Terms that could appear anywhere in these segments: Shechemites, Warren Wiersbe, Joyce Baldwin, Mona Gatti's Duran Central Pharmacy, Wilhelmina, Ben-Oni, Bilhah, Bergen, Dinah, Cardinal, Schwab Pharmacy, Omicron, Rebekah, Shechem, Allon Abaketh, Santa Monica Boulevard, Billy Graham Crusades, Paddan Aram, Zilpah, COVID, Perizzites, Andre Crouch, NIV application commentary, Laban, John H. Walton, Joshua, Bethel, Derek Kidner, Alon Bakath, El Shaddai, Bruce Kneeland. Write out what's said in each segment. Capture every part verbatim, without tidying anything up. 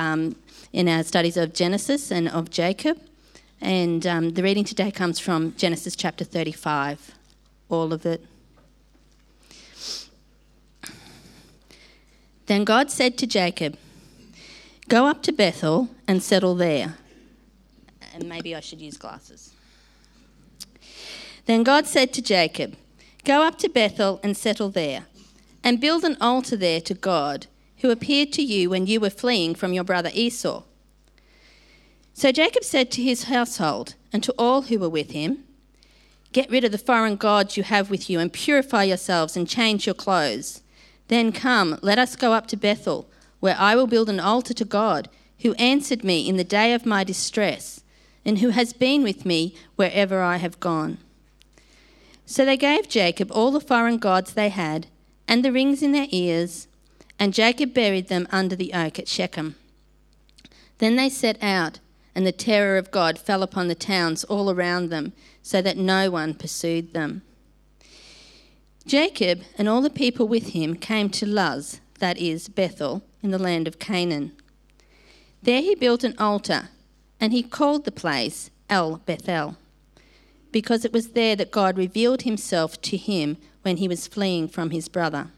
um, in our studies of Genesis and of Jacob. And um, the reading today comes from Genesis chapter thirty-five, all of it. Then God said to Jacob, "Go up to Bethel and settle there." And maybe I should use glasses. Then God said to Jacob, "Go up to Bethel and settle there, and build an altar there to God, who appeared to you when you were fleeing from your brother Esau." So Jacob said to his household and to all who were with him, "Get rid of the foreign gods you have with you and purify yourselves and change your clothes. Then come, let us go up to Bethel, where I will build an altar to God, who answered me in the day of my distress, and who has been with me wherever I have gone." So they gave Jacob all the foreign gods they had, and the rings in their ears, and Jacob buried them under the oak at Shechem. Then they set out, and the terror of God fell upon the towns all around them, so that no one pursued them. Jacob and all the people with him came to Luz, that is, Bethel, in the land of Canaan. There he built an altar, and he called the place El Bethel, because it was there that God revealed himself to him when he was fleeing from his brother.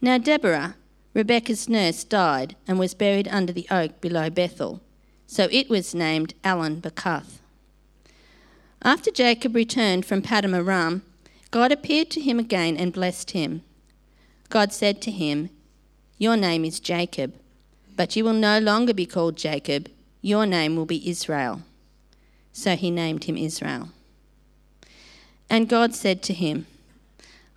Now Deborah, Rebekah's nurse, died and was buried under the oak below Bethel, so it was named Alon Bakath. After Jacob returned from Paddan Aram, God appeared to him again and blessed him. God said to him, "Your name is Jacob, but you will no longer be called Jacob. Your name will be Israel." So he named him Israel. And God said to him,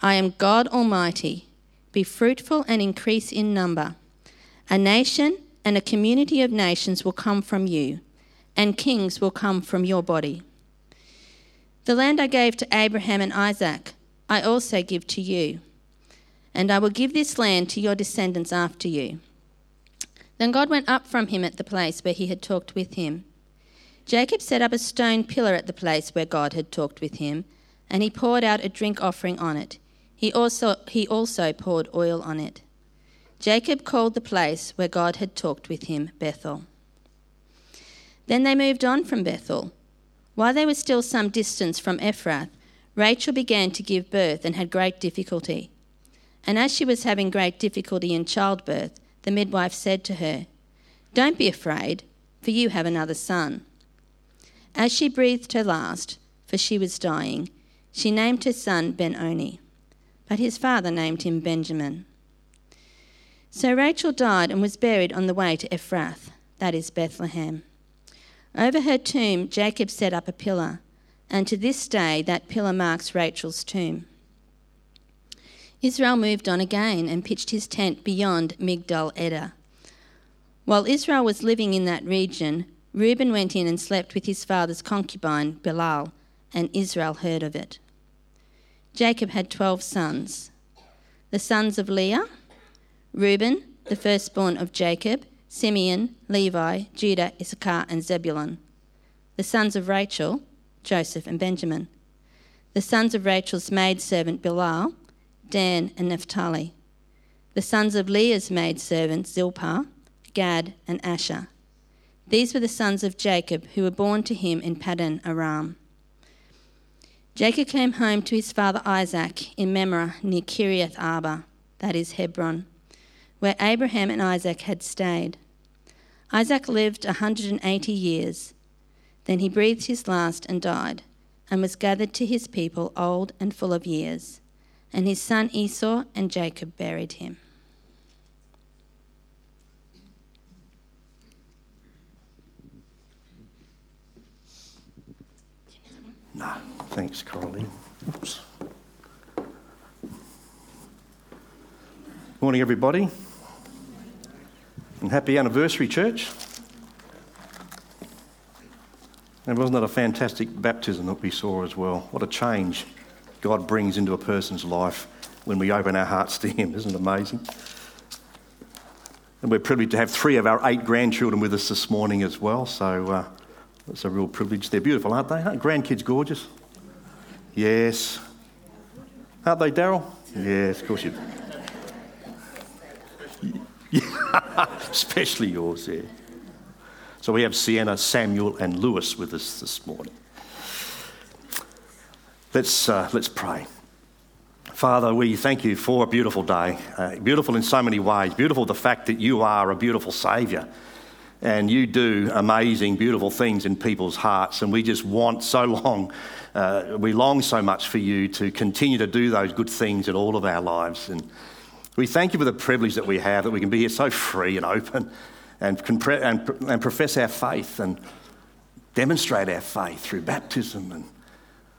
"I am God Almighty. Be fruitful and increase in number. A nation and a community of nations will come from you, and kings will come from your body. The land I gave to Abraham and Isaac, I also give to you, and I will give this land to your descendants after you." Then God went up from him at the place where he had talked with him. Jacob set up a stone pillar at the place where God had talked with him, and he poured out a drink offering on it. He also, he also poured oil on it. Jacob called the place where God had talked with him Bethel. Then they moved on from Bethel. While they were still some distance from Ephrath, Rachel began to give birth and had great difficulty. And as she was having great difficulty in childbirth, the midwife said to her, "Don't be afraid, for you have another son." As she breathed her last, for she was dying, she named her son Ben-Oni, but his father named him Benjamin. So Rachel died and was buried on the way to Ephrath, that is Bethlehem. Over her tomb, Jacob set up a pillar, and to this day that pillar marks Rachel's tomb. Israel moved on again and pitched his tent beyond Migdal Eder. While Israel was living in that region, Reuben went in and slept with his father's concubine, Bilhah, and Israel heard of it. Jacob had twelve sons. The sons of Leah, Reuben, the firstborn of Jacob, Simeon, Levi, Judah, Issachar, and Zebulun. The sons of Rachel, Joseph and Benjamin. The sons of Rachel's maidservant, Bilhah, Dan and Naphtali. The sons of Leah's maidservant, Zilpah, Gad, and Asher. These were the sons of Jacob who were born to him in Paddan Aram. Jacob came home to his father Isaac in Mamre near Kiriath Arba, that is Hebron, where Abraham and Isaac had stayed. Isaac lived one hundred eighty years. Then he breathed his last and died, and was gathered to his people old and full of years. And his son Esau and Jacob buried him. No, thanks, Coralie. Oops. Morning, everybody. And happy anniversary, church. And wasn't that a fantastic baptism that we saw as well? What a change God brings into a person's life when we open our hearts to him. Isn't it amazing? And we're privileged to have three of our eight grandchildren with us this morning as well, so uh, it's a real privilege. They're beautiful, aren't they? Aren't grandkids gorgeous? Yes. Aren't they, Daryl? Yes, of course you do. Especially yours, yeah. So we have Sienna, Samuel, and Lewis with us this morning. Let's uh, let's pray. Father, we thank you for a beautiful day. Uh, beautiful in so many ways. Beautiful the fact that you are a beautiful Saviour. And you do amazing, beautiful things in people's hearts. And we just want so long, uh, we long so much for you to continue to do those good things in all of our lives. And we thank you for the privilege that we have, that we can be here so free and open and, compre- and, and profess our faith and demonstrate our faith through baptism and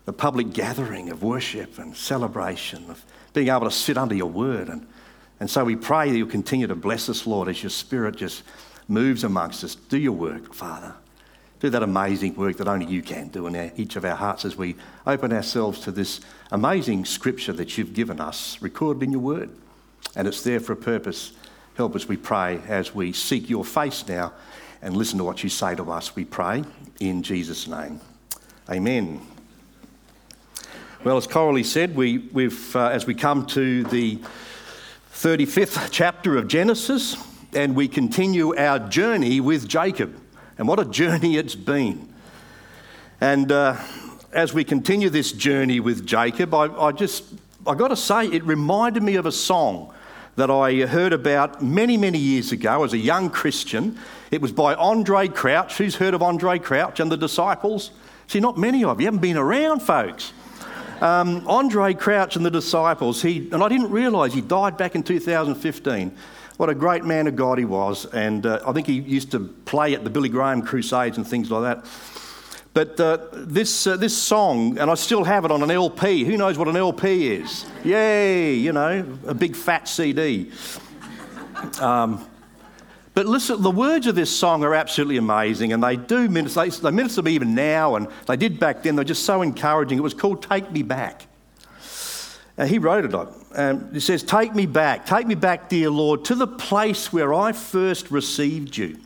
the public gathering of worship and celebration, of being able to sit under your word. And, and so we pray that you'll continue to bless us, Lord, as your Spirit just moves amongst us. Do your work, Father. Do that amazing work that only you can do in our, each of our hearts as we open ourselves to this amazing scripture that you've given us, recorded in your word. And it's there for a purpose. Help us, we pray, as we seek your face now and listen to what you say to us, we pray, in Jesus' name. Amen. Well, as Coralie said, we, we've uh, as we come to the thirty-fifth chapter of Genesis, and we continue our journey with Jacob. And what a journey it's been. And uh, as we continue this journey with Jacob, I, I just, I got to say, it reminded me of a song that I heard about many, many years ago as a young Christian. It was by Andre Crouch. Who's heard of Andre Crouch and the Disciples? See, not many of you. You haven't been around, folks. Um, Andre Crouch and the Disciples, he, and I didn't realise he died back in two thousand fifteen. What a great man of God he was. And uh, I think he used to play at the Billy Graham Crusades and things like that. But uh, this uh, this song, and I still have it on an L P. Who knows what an L P is? Yay, you know, a big fat C D. Um, but listen, the words of this song are absolutely amazing, and they do minister. They, they minister to me even now, and they did back then. They're just so encouraging. It was called "Take Me Back." Uh, he wrote it on. Um, it says, "Take me back, take me back, dear Lord, to the place where I first received you.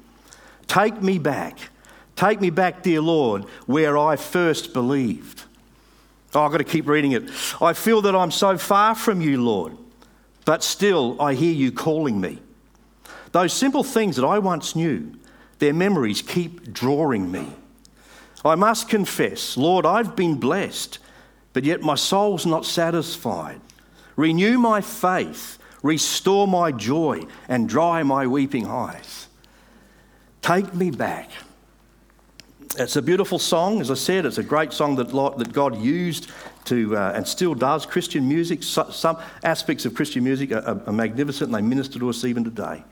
Take me back, take me back, dear Lord, where I first believed." Oh, I've got to keep reading it. "I feel that I'm so far from you, Lord, but still I hear you calling me. Those simple things that I once knew, their memories keep drawing me. I must confess, Lord, I've been blessed, but yet my soul's not satisfied. Renew my faith, restore my joy, and dry my weeping eyes. Take me back." It's a beautiful song. As I said, it's a great song that that God used to, uh, and still does, Christian music. So, some aspects of Christian music are, are magnificent, and they minister to us even today.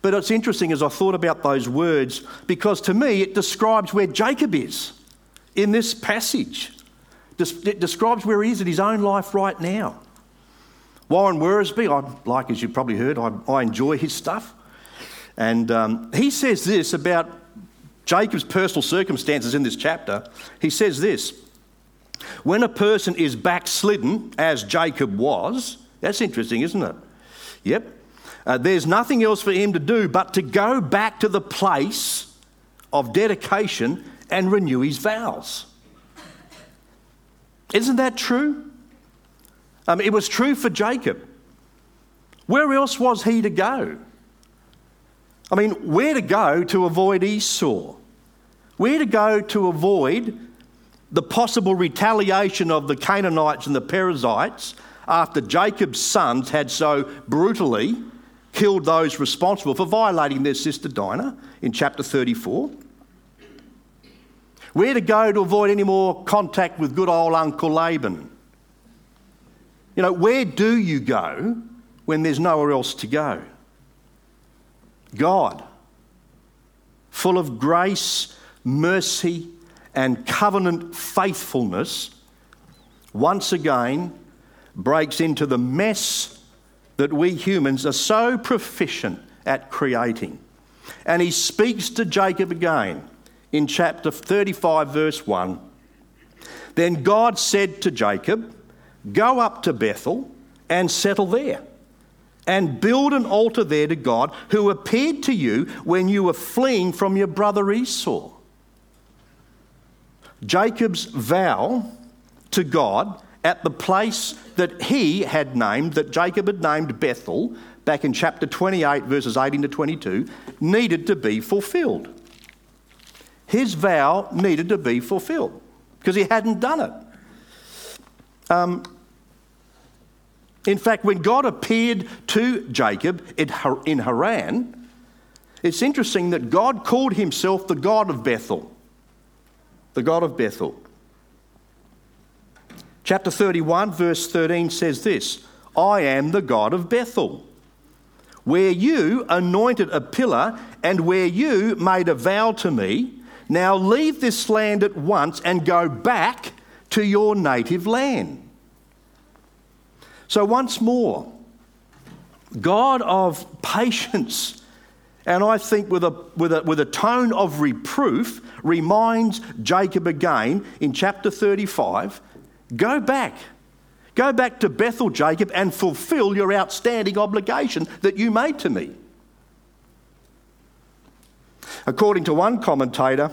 But it's interesting as I thought about those words, because to me it describes where Jacob is in this passage. It describes where he is in his own life right now. Warren Wiersbe, I like, as you probably heard, I, I enjoy his stuff. And um, he says this about Jacob's personal circumstances in this chapter. He says this: "When a person is backslidden, as Jacob was," that's interesting, isn't it? Yep. Uh, "there's nothing else for him to do but to go back to the place of dedication and renew his vows." Isn't that true? Um, it was true for Jacob. Where else was he to go? I mean, where to go to avoid Esau? Where to go to avoid the possible retaliation of the Canaanites and the Perizzites after Jacob's sons had so brutally killed those responsible for violating their sister Dinah in chapter thirty-four? Where to go to avoid any more contact with good old Uncle Laban? You know, where do you go when there's nowhere else to go? God, full of grace, mercy, and covenant faithfulness, once again breaks into the mess that we humans are so proficient at creating. And he speaks to Jacob again in chapter thirty-five, verse one. "Then God said to Jacob, 'Go up to Bethel and settle there, and build an altar there to God who appeared to you when you were fleeing from your brother Esau.'" Jacob's vow to God at the place that he had named, that Jacob had named Bethel, back in chapter twenty-eight, verses eighteen to twenty-two, needed to be fulfilled. His vow needed to be fulfilled because he hadn't done it. Um, in fact, when God appeared to Jacob in Haran, it's interesting that God called himself the God of Bethel. The God of Bethel. Chapter thirty-one, verse thirteen says this, I am the God of Bethel, where you anointed a pillar and where you made a vow to me. Now leave this land at once and go back to your native land. So once more, God of patience, and I think with a, with a, with a tone of reproof, reminds Jacob again in chapter thirty-five, go back. Go back to Bethel, Jacob, and fulfill your outstanding obligation that you made to me. According to one commentator,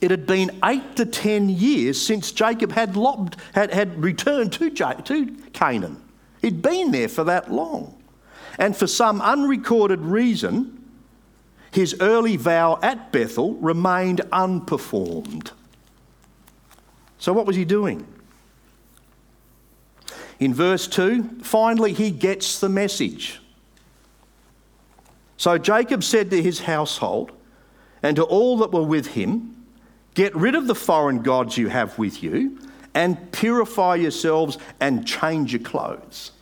it had been eight to ten years since Jacob had lobbed, had, had returned to, ja- to Canaan. He'd been there for that long. And for some unrecorded reason, his early vow at Bethel remained unperformed. So what was he doing? In verse two, finally he gets the message. So Jacob said to his household and to all that were with him, get rid of the foreign gods you have with you and purify yourselves and change your clothes.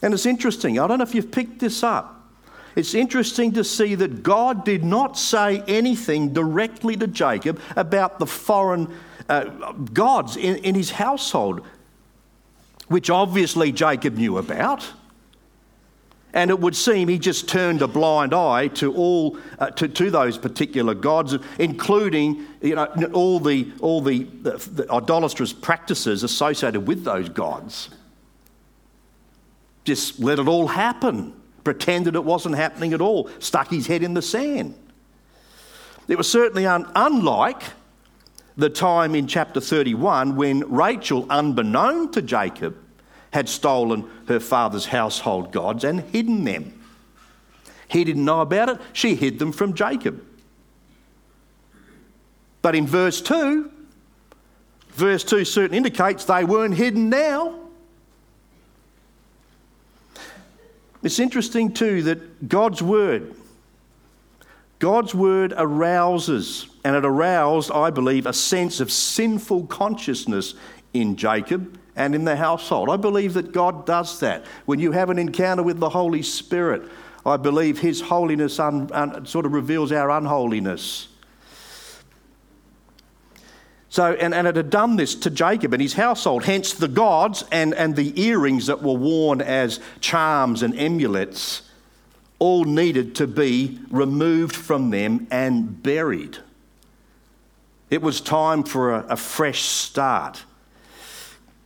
And it's interesting, I don't know if you've picked this up, it's interesting to see that God did not say anything directly to Jacob about the foreign uh, gods in, in his household, which obviously Jacob knew about. And it would seem he just turned a blind eye to all uh, to, to those particular gods, including you know all the all the, the, the idolatrous practices associated with those gods. Just let it all happen. Pretended it wasn't happening at all, stuck his head in the sand. It was certainly un- unlike the time in chapter thirty-one when Rachel, unbeknown to Jacob, had stolen her father's household gods and hidden them. He didn't know about it, she hid them from Jacob. But in verse two, verse two certainly indicates they weren't hidden now. It's interesting too that God's word, God's word arouses, and it aroused, I believe, a sense of sinful consciousness in Jacob and in the household. I believe that God does that. When you have an encounter with the Holy Spirit, I believe his holiness un, un, sort of reveals our unholiness. So, and, and it had done this to Jacob and his household, hence the gods and, and the earrings that were worn as charms and amulets all needed to be removed from them and buried. It was time for a, a fresh start.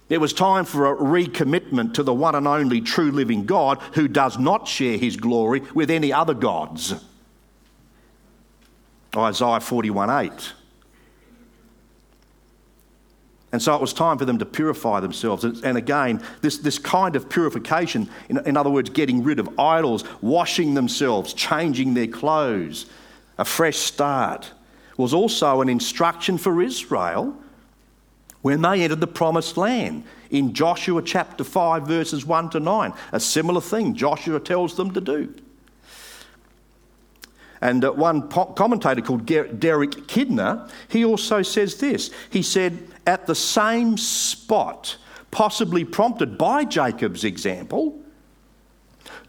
It was time for a recommitment to the one and only true living God who does not share his glory with any other gods. Isaiah forty-one eight. And so it was time for them to purify themselves. And again, this, this kind of purification, in, in other words, getting rid of idols, washing themselves, changing their clothes, a fresh start, was also an instruction for Israel when they entered the promised land. In Joshua chapter five, verses one to nine, a similar thing Joshua tells them to do. And one commentator called Derek Kidner, he also says this. He said, at the same spot, possibly prompted by Jacob's example,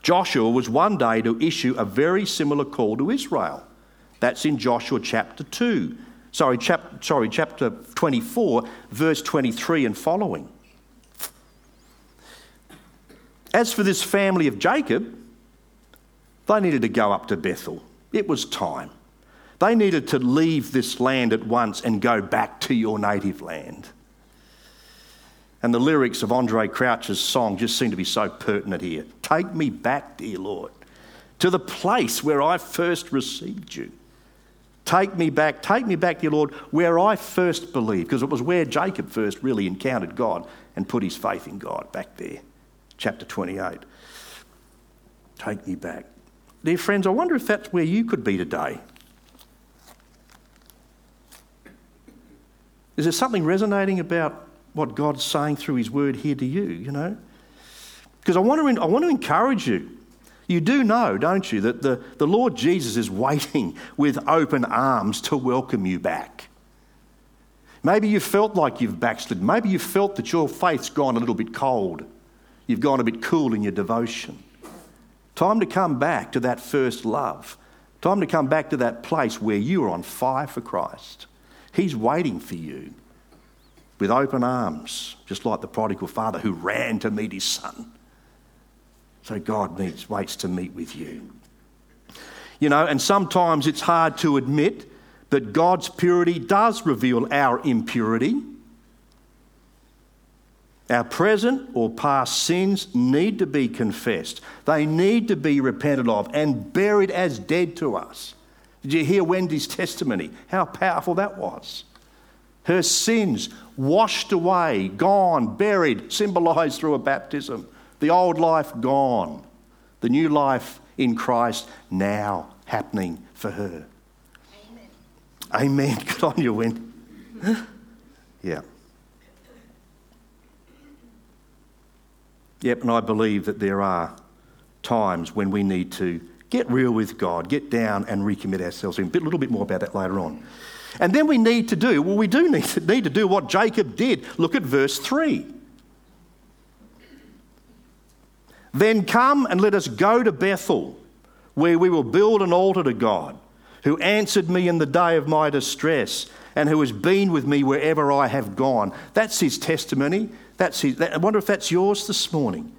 Joshua was one day to issue a very similar call to Israel. That's in Joshua chapter two. Sorry, chap, sorry, chapter twenty-four, verse twenty-three and following. As for this family of Jacob, they needed to go up to Bethel. It was time. They needed to leave this land at once and go back to your native land. And the lyrics of Andre Crouch's song just seem to be so pertinent here. Take me back, dear Lord, to the place where I first received you. Take me back, take me back, dear Lord, where I first believed, because it was where Jacob first really encountered God and put his faith in God back there, chapter twenty-eight. take me back. Dear friends, I wonder if that's where you could be today. Is there something resonating about what God's saying through his word here to you, you know? Because I want to I want to encourage you. You do know, don't you, that the, the Lord Jesus is waiting with open arms to welcome you back. Maybe you felt like you've backslid. Maybe you felt that your faith's gone a little bit cold. You've gone a bit cool in your devotion. Time to come back to that first love. Time to come back to that place where you are on fire for Christ. He's waiting for you with open arms, just like the prodigal father who ran to meet his son. So God meets, waits to meet with you. You know, and sometimes it's hard to admit that God's purity does reveal our impurity. Our present or past sins need to be confessed. They need to be repented of and buried as dead to us. Did you hear Wendy's testimony? How powerful that was. Her sins washed away, gone, buried, symbolised through a baptism. The old life gone. The new life in Christ now happening for her. Amen. Amen. Good on you, Wendy. Yeah. Yep, and I believe that there are times when we need to get real with God, get down and recommit ourselves. A little bit more about that later on. And then we need to do, well, we do need to, need to do what Jacob did. Look at verse three. Then come and let us go to Bethel, where we will build an altar to God, who answered me in the day of my distress and who has been with me wherever I have gone. That's his testimony. That's his, that, I wonder if that's yours this morning.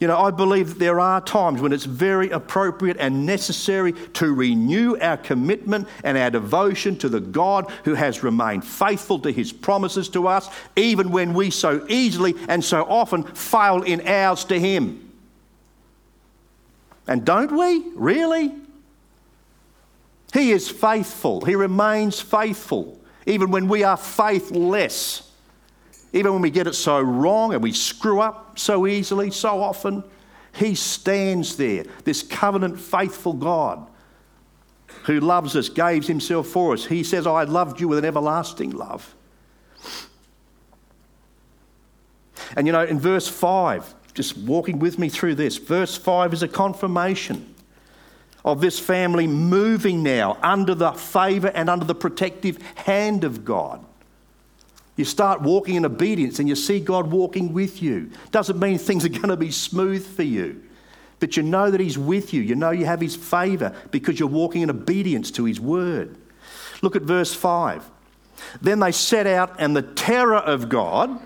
You know, I believe that there are times when it's very appropriate and necessary to renew our commitment and our devotion to the God who has remained faithful to his promises to us, even when we so easily and so often fail in ours to him. And don't we? Really? He is faithful. He remains faithful, even when we are faithless. Even when we get it so wrong and we screw up so easily, so often, he stands there, this covenant faithful God who loves us, gave himself for us. He says, I loved you with an everlasting love. And you know, in verse five, just walking with me through this, verse five is a confirmation of this family moving now under the favour and under the protective hand of God. You start walking in obedience and you see God walking with you. Doesn't mean things are going to be smooth for you. But you know that he's with you. You know you have his favour because you're walking in obedience to his word. Look at verse five. Then they set out and the terror of God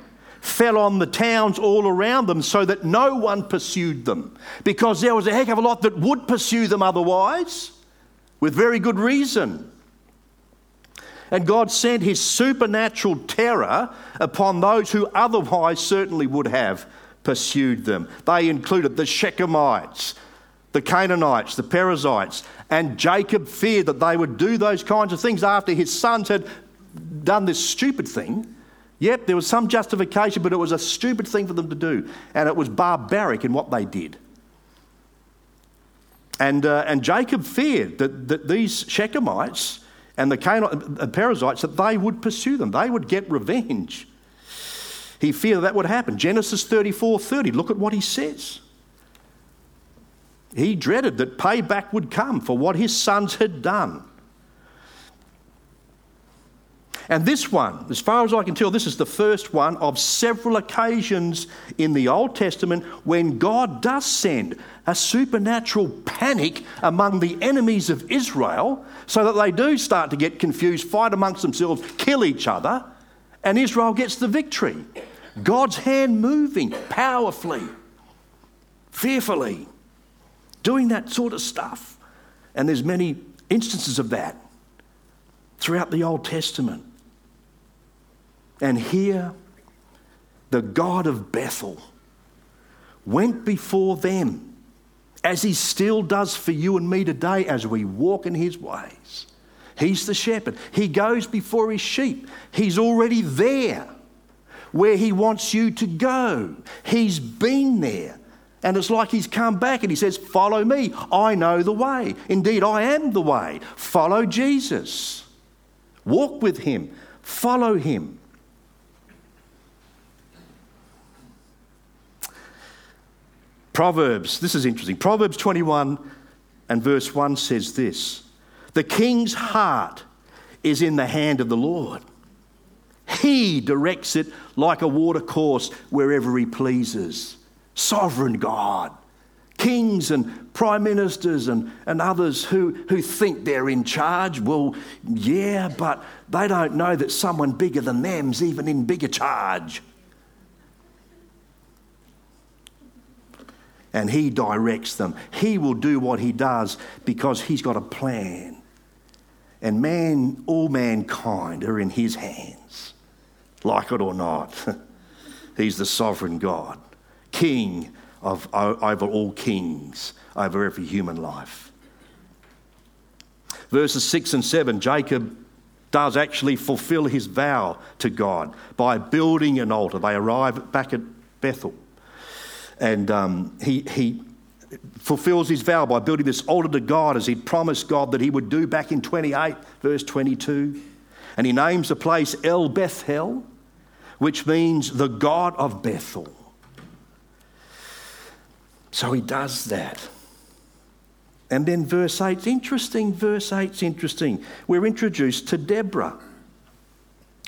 fell on the towns all around them so that no one pursued them, because there was a heck of a lot that would pursue them otherwise with very good reason. And God sent his supernatural terror upon those who otherwise certainly would have pursued them. They included the Shechemites, the Canaanites, the Perizzites, and Jacob feared that they would do those kinds of things after his sons had done this stupid thing. Yep, there was some justification, but it was a stupid thing for them to do, and it was barbaric in what they did. And uh, and Jacob feared that, that these Shechemites and the Canaanites, the Perizzites, that they would pursue them. They would get revenge. He feared that would happen. Genesis thirty-four thirty, look at what he says. He dreaded that payback would come for what his sons had done. And this one, as far as I can tell, this is the first one of several occasions in the Old Testament when God does send a supernatural panic among the enemies of Israel so that they do start to get confused, fight amongst themselves, kill each other, and Israel gets the victory. God's hand moving powerfully, fearfully, doing that sort of stuff. And there's many instances of that throughout the Old Testament. And here, the God of Bethel went before them, as he still does for you and me today as we walk in his ways. He's the shepherd. He goes before his sheep. He's already there where he wants you to go. He's been there And it's like he's come back and he says, follow me. I know the way. Indeed, I am the way. Follow Jesus. Walk with him. Follow him. Proverbs, this is interesting. Proverbs twenty-one and verse one says this. The king's heart is in the hand of the Lord. He directs it like a watercourse wherever he pleases. Sovereign God. Kings and prime ministers and, and others who, who think they're in charge, well, yeah, but they don't know that someone bigger than them's even in bigger charge. And he directs them. He will do what he does because he's got a plan. And man, all mankind are in his hands, like it or not. He's the sovereign God, king of over all kings, over every human life. Verses six and seven, Jacob does actually fulfill his vow to God by building an altar. They arrive back at Bethel. And um, he, he fulfills his vow by building this altar to God as he promised God that he would do back in twenty-eight, verse twenty-two. And he names the place El Bethel, which means the God of Bethel. So he does that. And then verse eight's interesting. Verse eight's interesting. We're introduced to Deborah.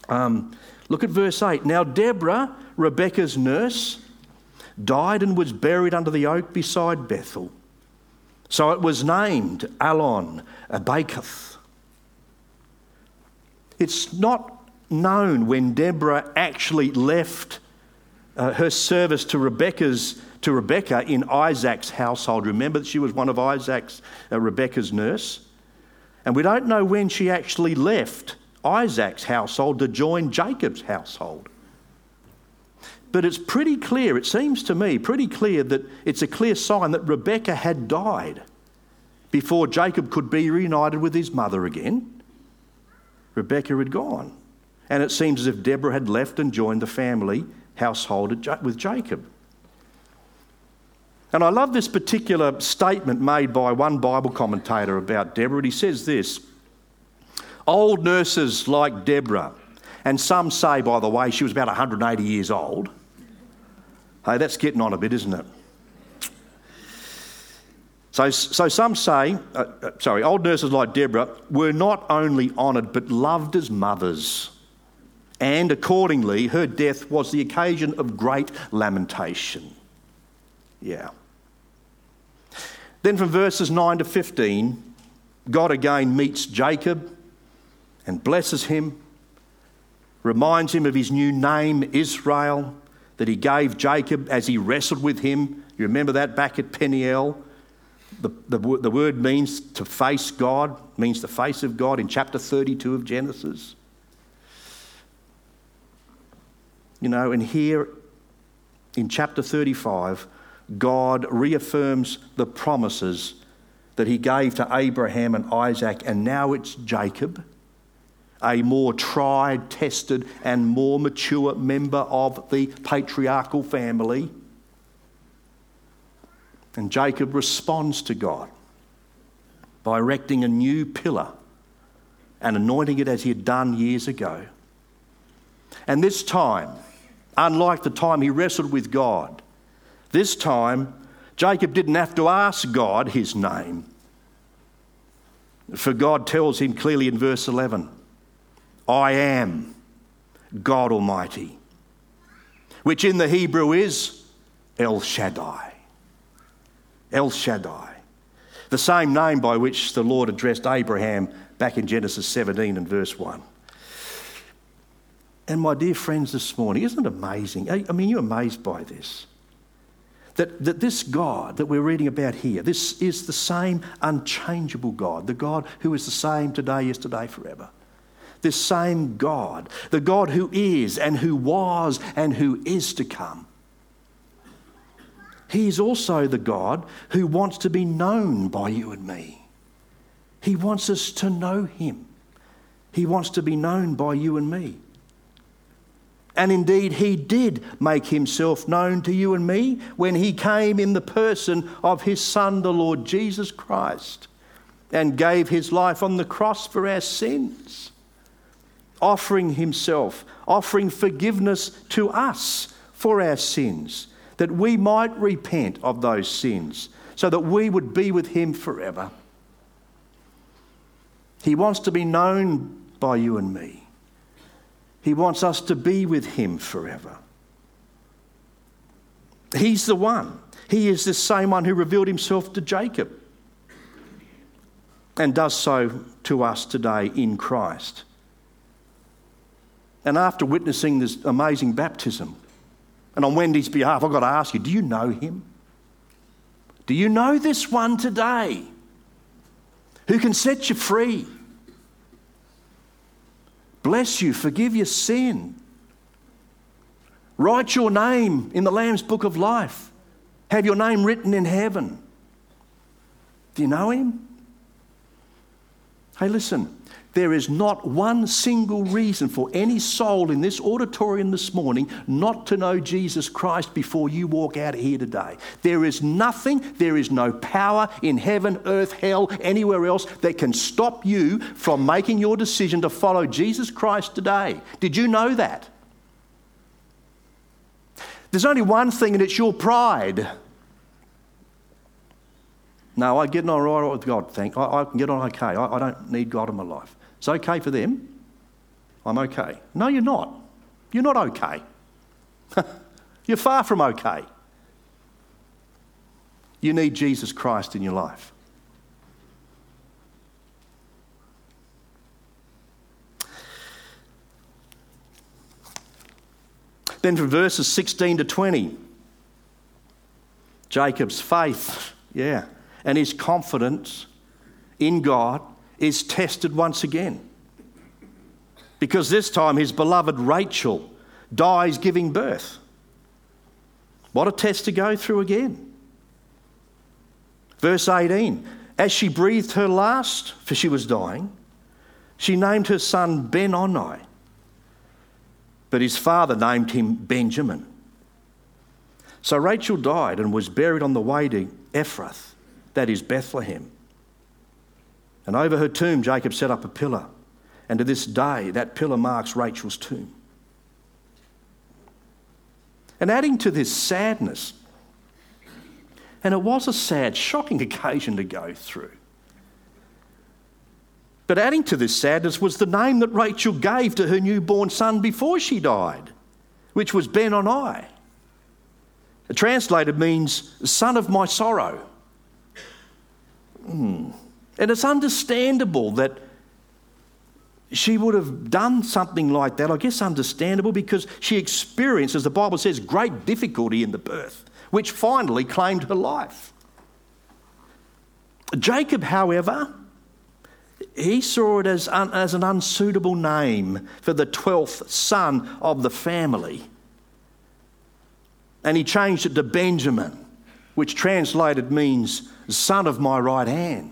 Um, look at verse eight. Now Deborah, Rebekah's nurse, died and was buried under the oak beside Bethel. So it was named Allon Abaketh. It's not known when Deborah actually left uh, her service to Rebekah's to Rebekah in Isaac's household. Remember that she was one of Isaac's, uh, Rebekah's nurse. And we don't know when she actually left Isaac's household to join Jacob's household. But it's pretty clear, it seems to me, pretty clear that it's a clear sign that Rebekah had died before Jacob could be reunited with his mother again. Rebekah had gone. And it seems as if Deborah had left and joined the family household with Jacob. And I love this particular statement made by one Bible commentator about Deborah. He says this, old nurses like Deborah, and some say, by the way, she was about one hundred eighty years old. Hey, that's getting on a bit, isn't it? So, so some say, uh, sorry, old nurses like Deborah were not only honoured but loved as mothers. And accordingly, her death was the occasion of great lamentation. Yeah. Then from verses nine to fifteen, God again meets Jacob and blesses him, reminds him of his new name, Israel, that he gave Jacob as he wrestled with him. You remember that back at Peniel? The, the, the word means to face God, means the face of God in chapter thirty-two of Genesis. You know, and here in chapter thirty-five, God reaffirms the promises that he gave to Abraham and Isaac, and now it's Jacob, a more tried, tested, and more mature member of the patriarchal family. And Jacob responds to God by erecting a new pillar and anointing it as he had done years ago. And this time, unlike the time he wrestled with God, this time Jacob didn't have to ask God his name. For God tells him clearly in verse eleven, I am God Almighty, which in the Hebrew is El Shaddai. El Shaddai, the same name by which the Lord addressed Abraham back in Genesis seventeen and verse one. And my dear friends this morning, isn't it amazing? I mean, you're amazed by this. That, that this God that we're reading about here, this is the same unchangeable God, the God who is the same today, yesterday, forever. This same God, the God who is and who was and who is to come. He is also the God who wants to be known by you and me. He wants us to know him. He wants to be known by you and me. And indeed, he did make himself known to you and me when he came in the person of his Son, the Lord Jesus Christ, and gave his life on the cross for our sins, offering himself, offering forgiveness to us for our sins, that we might repent of those sins, so that we would be with him forever. He wants to be known by you and me. He wants us to be with him forever. He's the one. He is the same one who revealed himself to Jacob and does so to us today in Christ. And after witnessing this amazing baptism, and on Wendy's behalf, I've got to ask you, do you know him? Do you know this one today who can set you free? Bless you, forgive your sin. Write your name in the Lamb's Book of Life. Have your name written in heaven. Do you know him? Hey, listen, there is not one single reason for any soul in this auditorium this morning not to know Jesus Christ before you walk out of here today. There is nothing, there is no power in heaven, earth, hell, anywhere else that can stop you from making your decision to follow Jesus Christ today. Did you know that? There's only one thing, and it's your pride. No, I get on all right with God, thank. I, I can get on okay. I, I don't need God in my life. It's okay for them. I'm okay. No, you're not. You're not okay. You're far from okay. You need Jesus Christ in your life. Then from verses sixteen to twenty, Jacob's faith, yeah. and his confidence in God is tested once again. Because this time his beloved Rachel dies giving birth. What a test to go through again. Verse eighteen, as she breathed her last, for she was dying, she named her son Ben-Oni, but his father named him Benjamin. So Rachel died and was buried on the way to Ephrath, that is Bethlehem. And over her tomb, Jacob set up a pillar. And to this day, that pillar marks Rachel's tomb. And adding to this sadness, and it was a sad, shocking occasion to go through. But adding to this sadness was the name that Rachel gave to her newborn son before she died, which was Ben-Oni. It translated means, son of my sorrow. Hmm. And it's understandable that she would have done something like that. I guess understandable because she experienced, as the Bible says, great difficulty in the birth, which finally claimed her life. Jacob, however, he saw it as, un- as an unsuitable name for the twelfth son of the family. And he changed it to Benjamin, which translated means son of my right hand.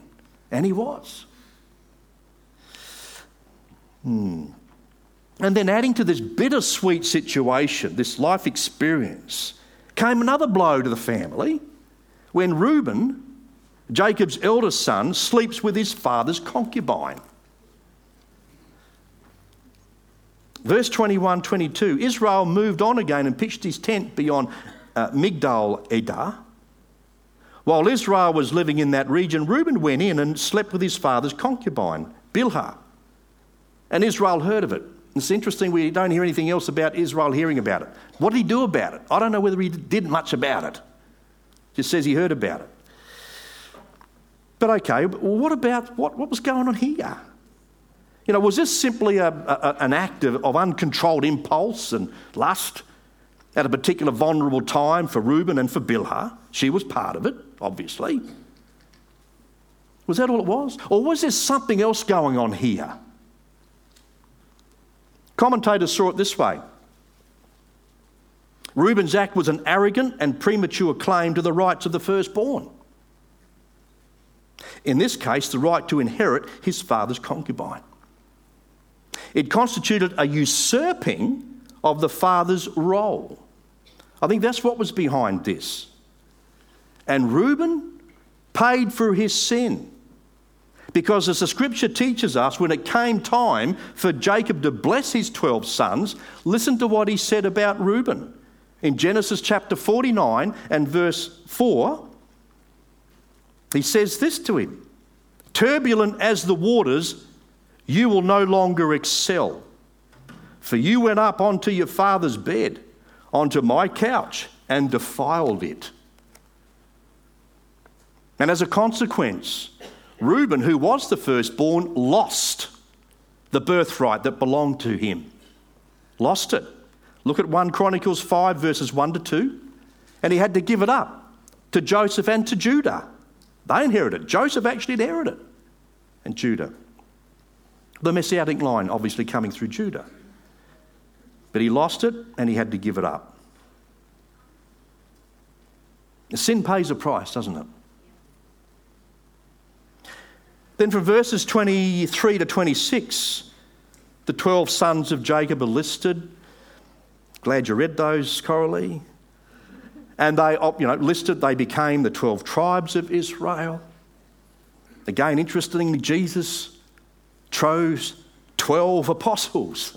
And he was. Hmm. And then adding to this bittersweet situation, this life experience, came another blow to the family when Reuben, Jacob's eldest son, sleeps with his father's concubine. Verse twenty-one, twenty-two, Israel moved on again and pitched his tent beyond uh, Migdal Eder. While Israel was living in that region, Reuben went in and slept with his father's concubine, Bilhah. And Israel heard of it. It's interesting, we don't hear anything else about Israel hearing about it. What did he do about it? I don't know whether he did much about it. It just says he heard about it. But okay, what about, what, what was going on here? You know, was this simply a, a, an act of, of uncontrolled impulse and lust at a particular vulnerable time for Reuben and for Bilhah? She was part of it, obviously. Was that all it was? Or was there something else going on here? Commentators saw it this way. Reuben's act was an arrogant and premature claim to the rights of the firstborn. In this case, the right to inherit his father's concubine. It constituted a usurping of the father's role. I think that's what was behind this. And Reuben paid for his sin. Because as the scripture teaches us, when it came time for Jacob to bless his twelve sons, listen to what he said about Reuben. In Genesis chapter forty-nine and verse four, he says this to him, "Turbulent as the waters, you will no longer excel. For you went up onto your father's bed, onto my couch, and defiled it." And as a consequence, Reuben, who was the firstborn, lost the birthright that belonged to him. Lost it. Look at First Chronicles five, verses one to two. And he had to give it up to Joseph and to Judah. They inherited. Joseph actually inherited. And Judah. The Messianic line obviously coming through Judah. But he lost it and he had to give it up. Sin pays a price, doesn't it? Then from verses twenty-three to twenty-six, the twelve sons of Jacob are listed. Glad you read those, Coralie. And they, you know, listed, they became the twelve tribes of Israel. Again, interestingly, Jesus chose twelve apostles.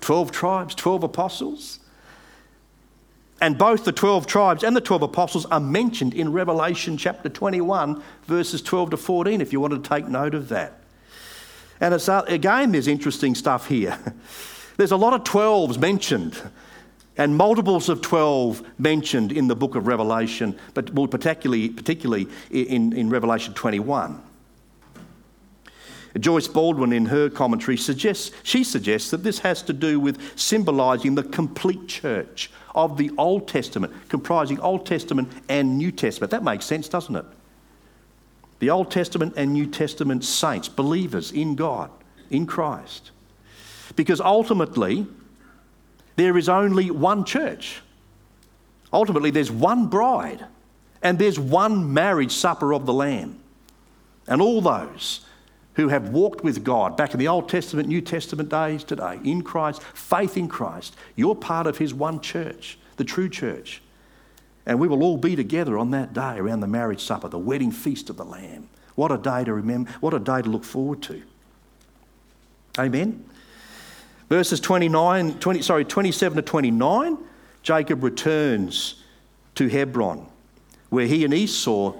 twelve tribes, twelve apostles. And both the twelve tribes and the twelve apostles are mentioned in Revelation chapter twenty-one, verses twelve to fourteen, if you wanted to take note of that. And it's, again, there's interesting stuff here. There's a lot of twelves mentioned and multiples of twelve mentioned in the book of Revelation, but more particularly, particularly in, in Revelation twenty-one. Joyce Baldwin, in her commentary, suggests she suggests that this has to do with symbolising the complete church of the Old Testament, comprising Old Testament and New Testament. That makes sense, doesn't it? The Old Testament and New Testament saints, believers in God, in Christ. Because ultimately, there is only one church. Ultimately, there's one bride and there's one marriage supper of the Lamb. And all those who have walked with God back in the Old Testament, New Testament days today, in Christ, faith in Christ. You're part of his one church, the true church. And we will all be together on that day around the marriage supper, the wedding feast of the Lamb. What a day to remember, what a day to look forward to. Amen. Verses twenty-nine, twenty, sorry, twenty-seven to twenty-nine, Jacob returns to Hebron, where he and Esau,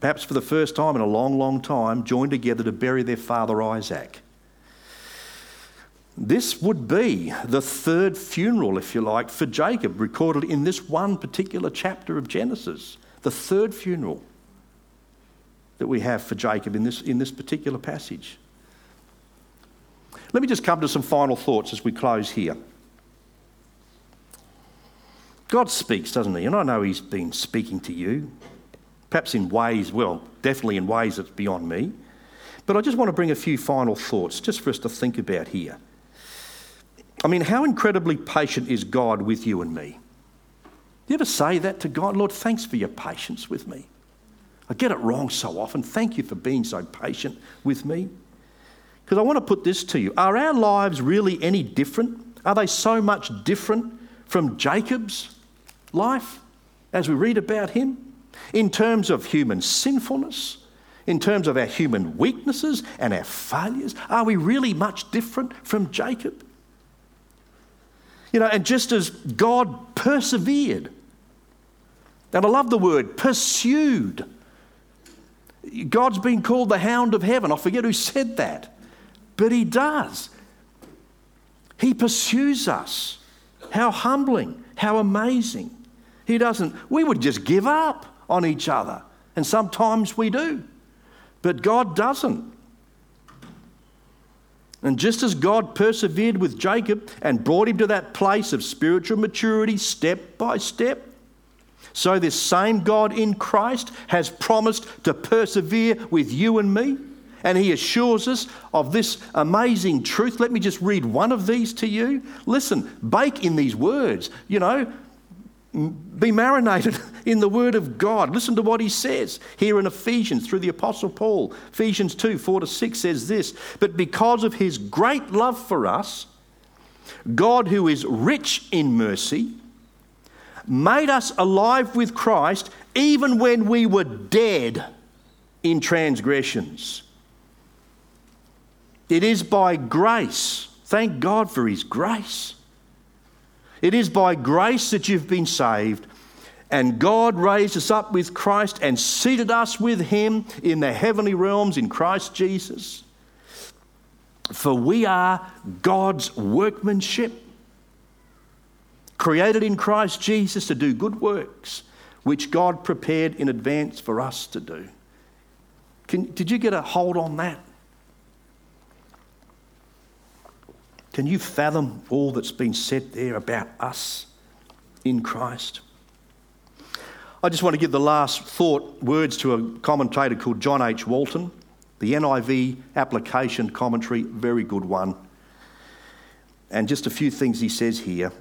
perhaps for the first time in a long, long time, joined together to bury their father Isaac. This would be the third funeral, if you like, for Jacob, recorded in this one particular chapter of Genesis. The third funeral that we have for Jacob in this, in this particular passage. Let me just come to some final thoughts as we close here. God speaks, doesn't he? And I know he's been speaking to you. Perhaps in ways, well, definitely in ways that's beyond me. But I just want to bring a few final thoughts just for us to think about here. I mean, how incredibly patient is God with you and me? Do you ever say that to God? Lord, thanks for your patience with me. I get it wrong so often. Thank you for being so patient with me. Because I want to put this to you. Are our lives really any different? Are they so much different from Jacob's life as we read about him? In terms of human sinfulness, in terms of our human weaknesses and our failures, are we really much different from Jacob? You know, and just as God persevered, and I love the word, pursued. God's been called the hound of heaven. I forget who said that, but he does. He pursues us. How humbling, how amazing. He doesn't. We would just give up on each other, and sometimes we do, but God doesn't. And just as God persevered with Jacob and brought him to that place of spiritual maturity step by step, so this same God in Christ has promised to persevere with you and me, and he assures us of this amazing truth. Let me just read one of these to you. Listen, bake in these words, you know, be marinated in the word of God. Listen to what he says here in Ephesians through the Apostle Paul. Ephesians two, four to six says this, "But because of his great love for us, God, who is rich in mercy, made us alive with Christ even when we were dead in transgressions. It is by grace. Thank God for his grace. It is by grace that you've been saved, and God raised us up with Christ and seated us with him in the heavenly realms in Christ Jesus. For we are God's workmanship, created in Christ Jesus to do good works, which God prepared in advance for us to do. Can, did you get a hold on that? Can you fathom all that's been said there about us in Christ? I just want to give the last thought words to a commentator called John H. Walton, the N I V application commentary, very good one. And just a few things he says here.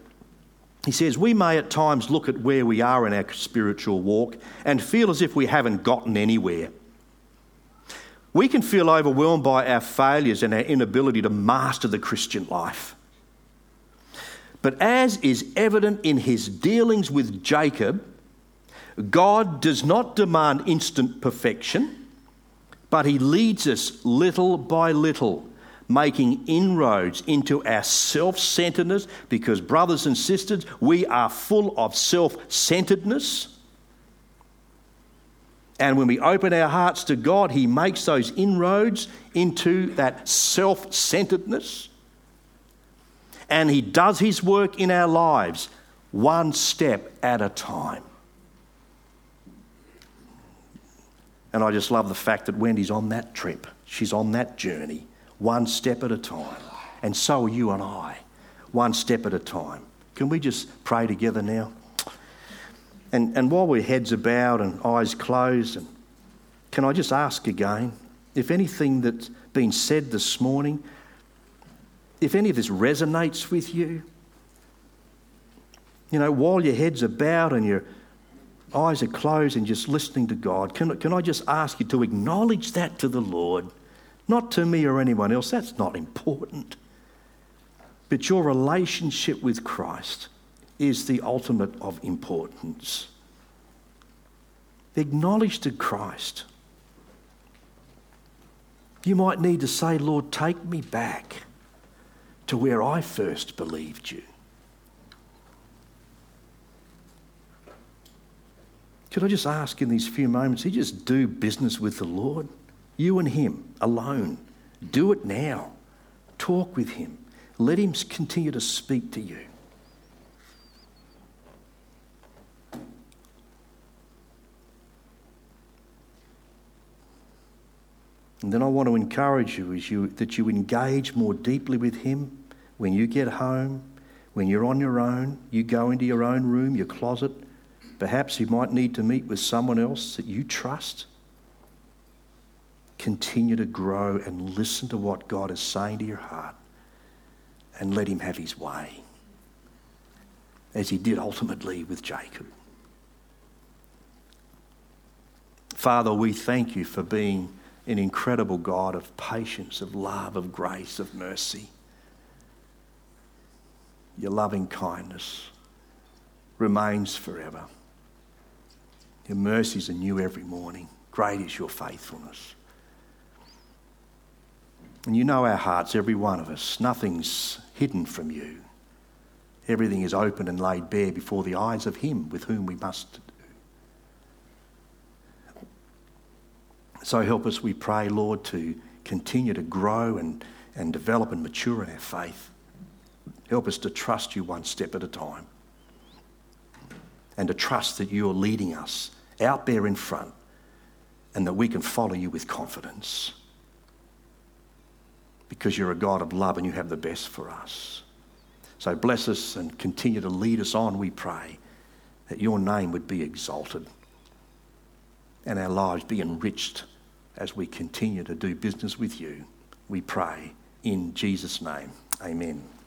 He says, we may at times look at where we are in our spiritual walk and feel as if we haven't gotten anywhere. We can feel overwhelmed by our failures and our inability to master the Christian life. But as is evident in his dealings with Jacob, God does not demand instant perfection, but he leads us little by little, making inroads into our self-centeredness, because, brothers and sisters, we are full of self-centeredness. And when we open our hearts to God, he makes those inroads into that self-centeredness. And he does his work in our lives one step at a time. And I just love the fact that Wendy's on that trip. She's on that journey, one step at a time. And so are you and I, one step at a time. Can we just pray together now? And, and while we're heads bowed and eyes closed, and can I just ask again, if anything that's been said this morning, if any of this resonates with you, you know, while your heads are bowed and your eyes are closed and just listening to God, can, can I just ask you to acknowledge that to the Lord, not to me or anyone else, that's not important, but your relationship with Christ is the ultimate of importance. Acknowledge to Christ. You might need to say, Lord, take me back to where I first believed you. Could I just ask in these few moments, you just do business with the Lord, you and him alone. Do it now. Talk with him. Let him continue to speak to you. And then I want to encourage you, is you that you engage more deeply with him when you get home, when you're on your own, you go into your own room, your closet. Perhaps you might need to meet with someone else that you trust. Continue to grow and listen to what God is saying to your heart and let him have his way, as he did ultimately with Jacob. Father, we thank you for being an incredible God of patience, of love, of grace, of mercy. Your loving kindness remains forever. Your mercies are new every morning. Great is your faithfulness. And you know our hearts, every one of us. Nothing's hidden from you. Everything is open and laid bare before the eyes of him with whom we must do. So help us, we pray, Lord, to continue to grow and, and develop and mature in our faith. Help us to trust you one step at a time and to trust that you're leading us out there in front and that we can follow you with confidence because you're a God of love and you have the best for us. So bless us and continue to lead us on, we pray, that your name would be exalted and our lives be enriched as we continue to do business with you. We pray in Jesus' name. Amen.